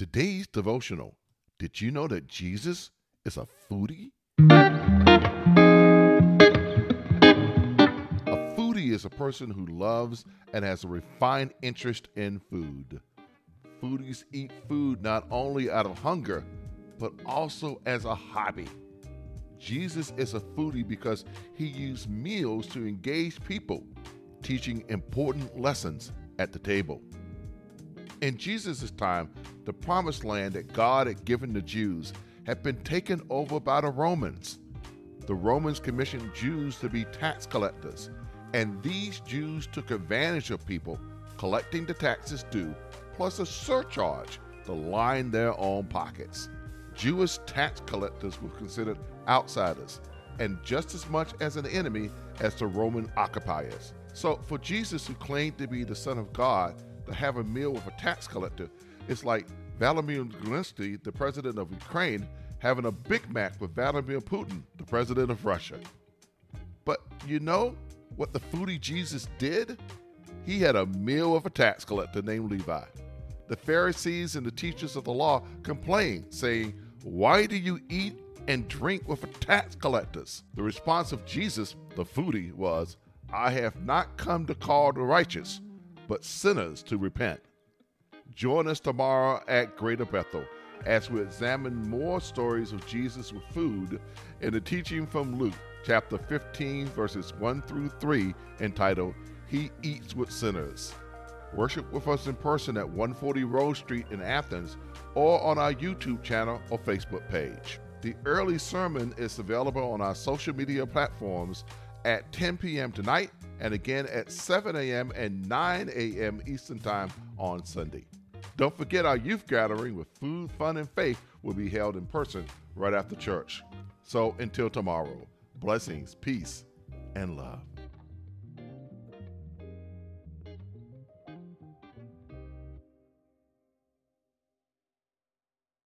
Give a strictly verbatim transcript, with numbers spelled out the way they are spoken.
Today's devotional. Did you know that Jesus is a foodie? A foodie is a person who loves and has a refined interest in food. Foodies eat food not only out of hunger, but also as a hobby. Jesus is a foodie because he used meals to engage people, teaching important lessons at the table. In Jesus' time, the promised land that God had given the Jews had been taken over by the Romans. The Romans commissioned Jews to be tax collectors, and these Jews took advantage of people, collecting the taxes due, plus a surcharge to line their own pockets. Jewish tax collectors were considered outsiders and just as much as an enemy as the Roman occupiers. So for Jesus, who claimed to be the Son of God, to have a meal with a tax collector is like Volodymyr Zelenskyy, the president of Ukraine, having a Big Mac with Vladimir Putin, the president of Russia. But you know what the foodie Jesus did? He had a meal with a tax collector named Levi. The Pharisees and the teachers of the law complained, saying, "Why do you eat and drink with tax collectors?" The response of Jesus, the foodie, was, "I have not come to call the righteous, but sinners to repent." Join us tomorrow at Greater Bethel as we examine more stories of Jesus with food in the teaching from Luke chapter fifteen, verses one through three, entitled, "He Eats with Sinners." Worship with us in person at one forty Rose Street in Athens, or on our YouTube channel or Facebook page. The early sermon is available on our social media platforms at ten p.m. tonight, and again at seven a.m. and nine a.m. Eastern Time on Sunday. Don't forget, our youth gathering with food, fun, and faith will be held in person right after church. So until tomorrow, blessings, peace, and love.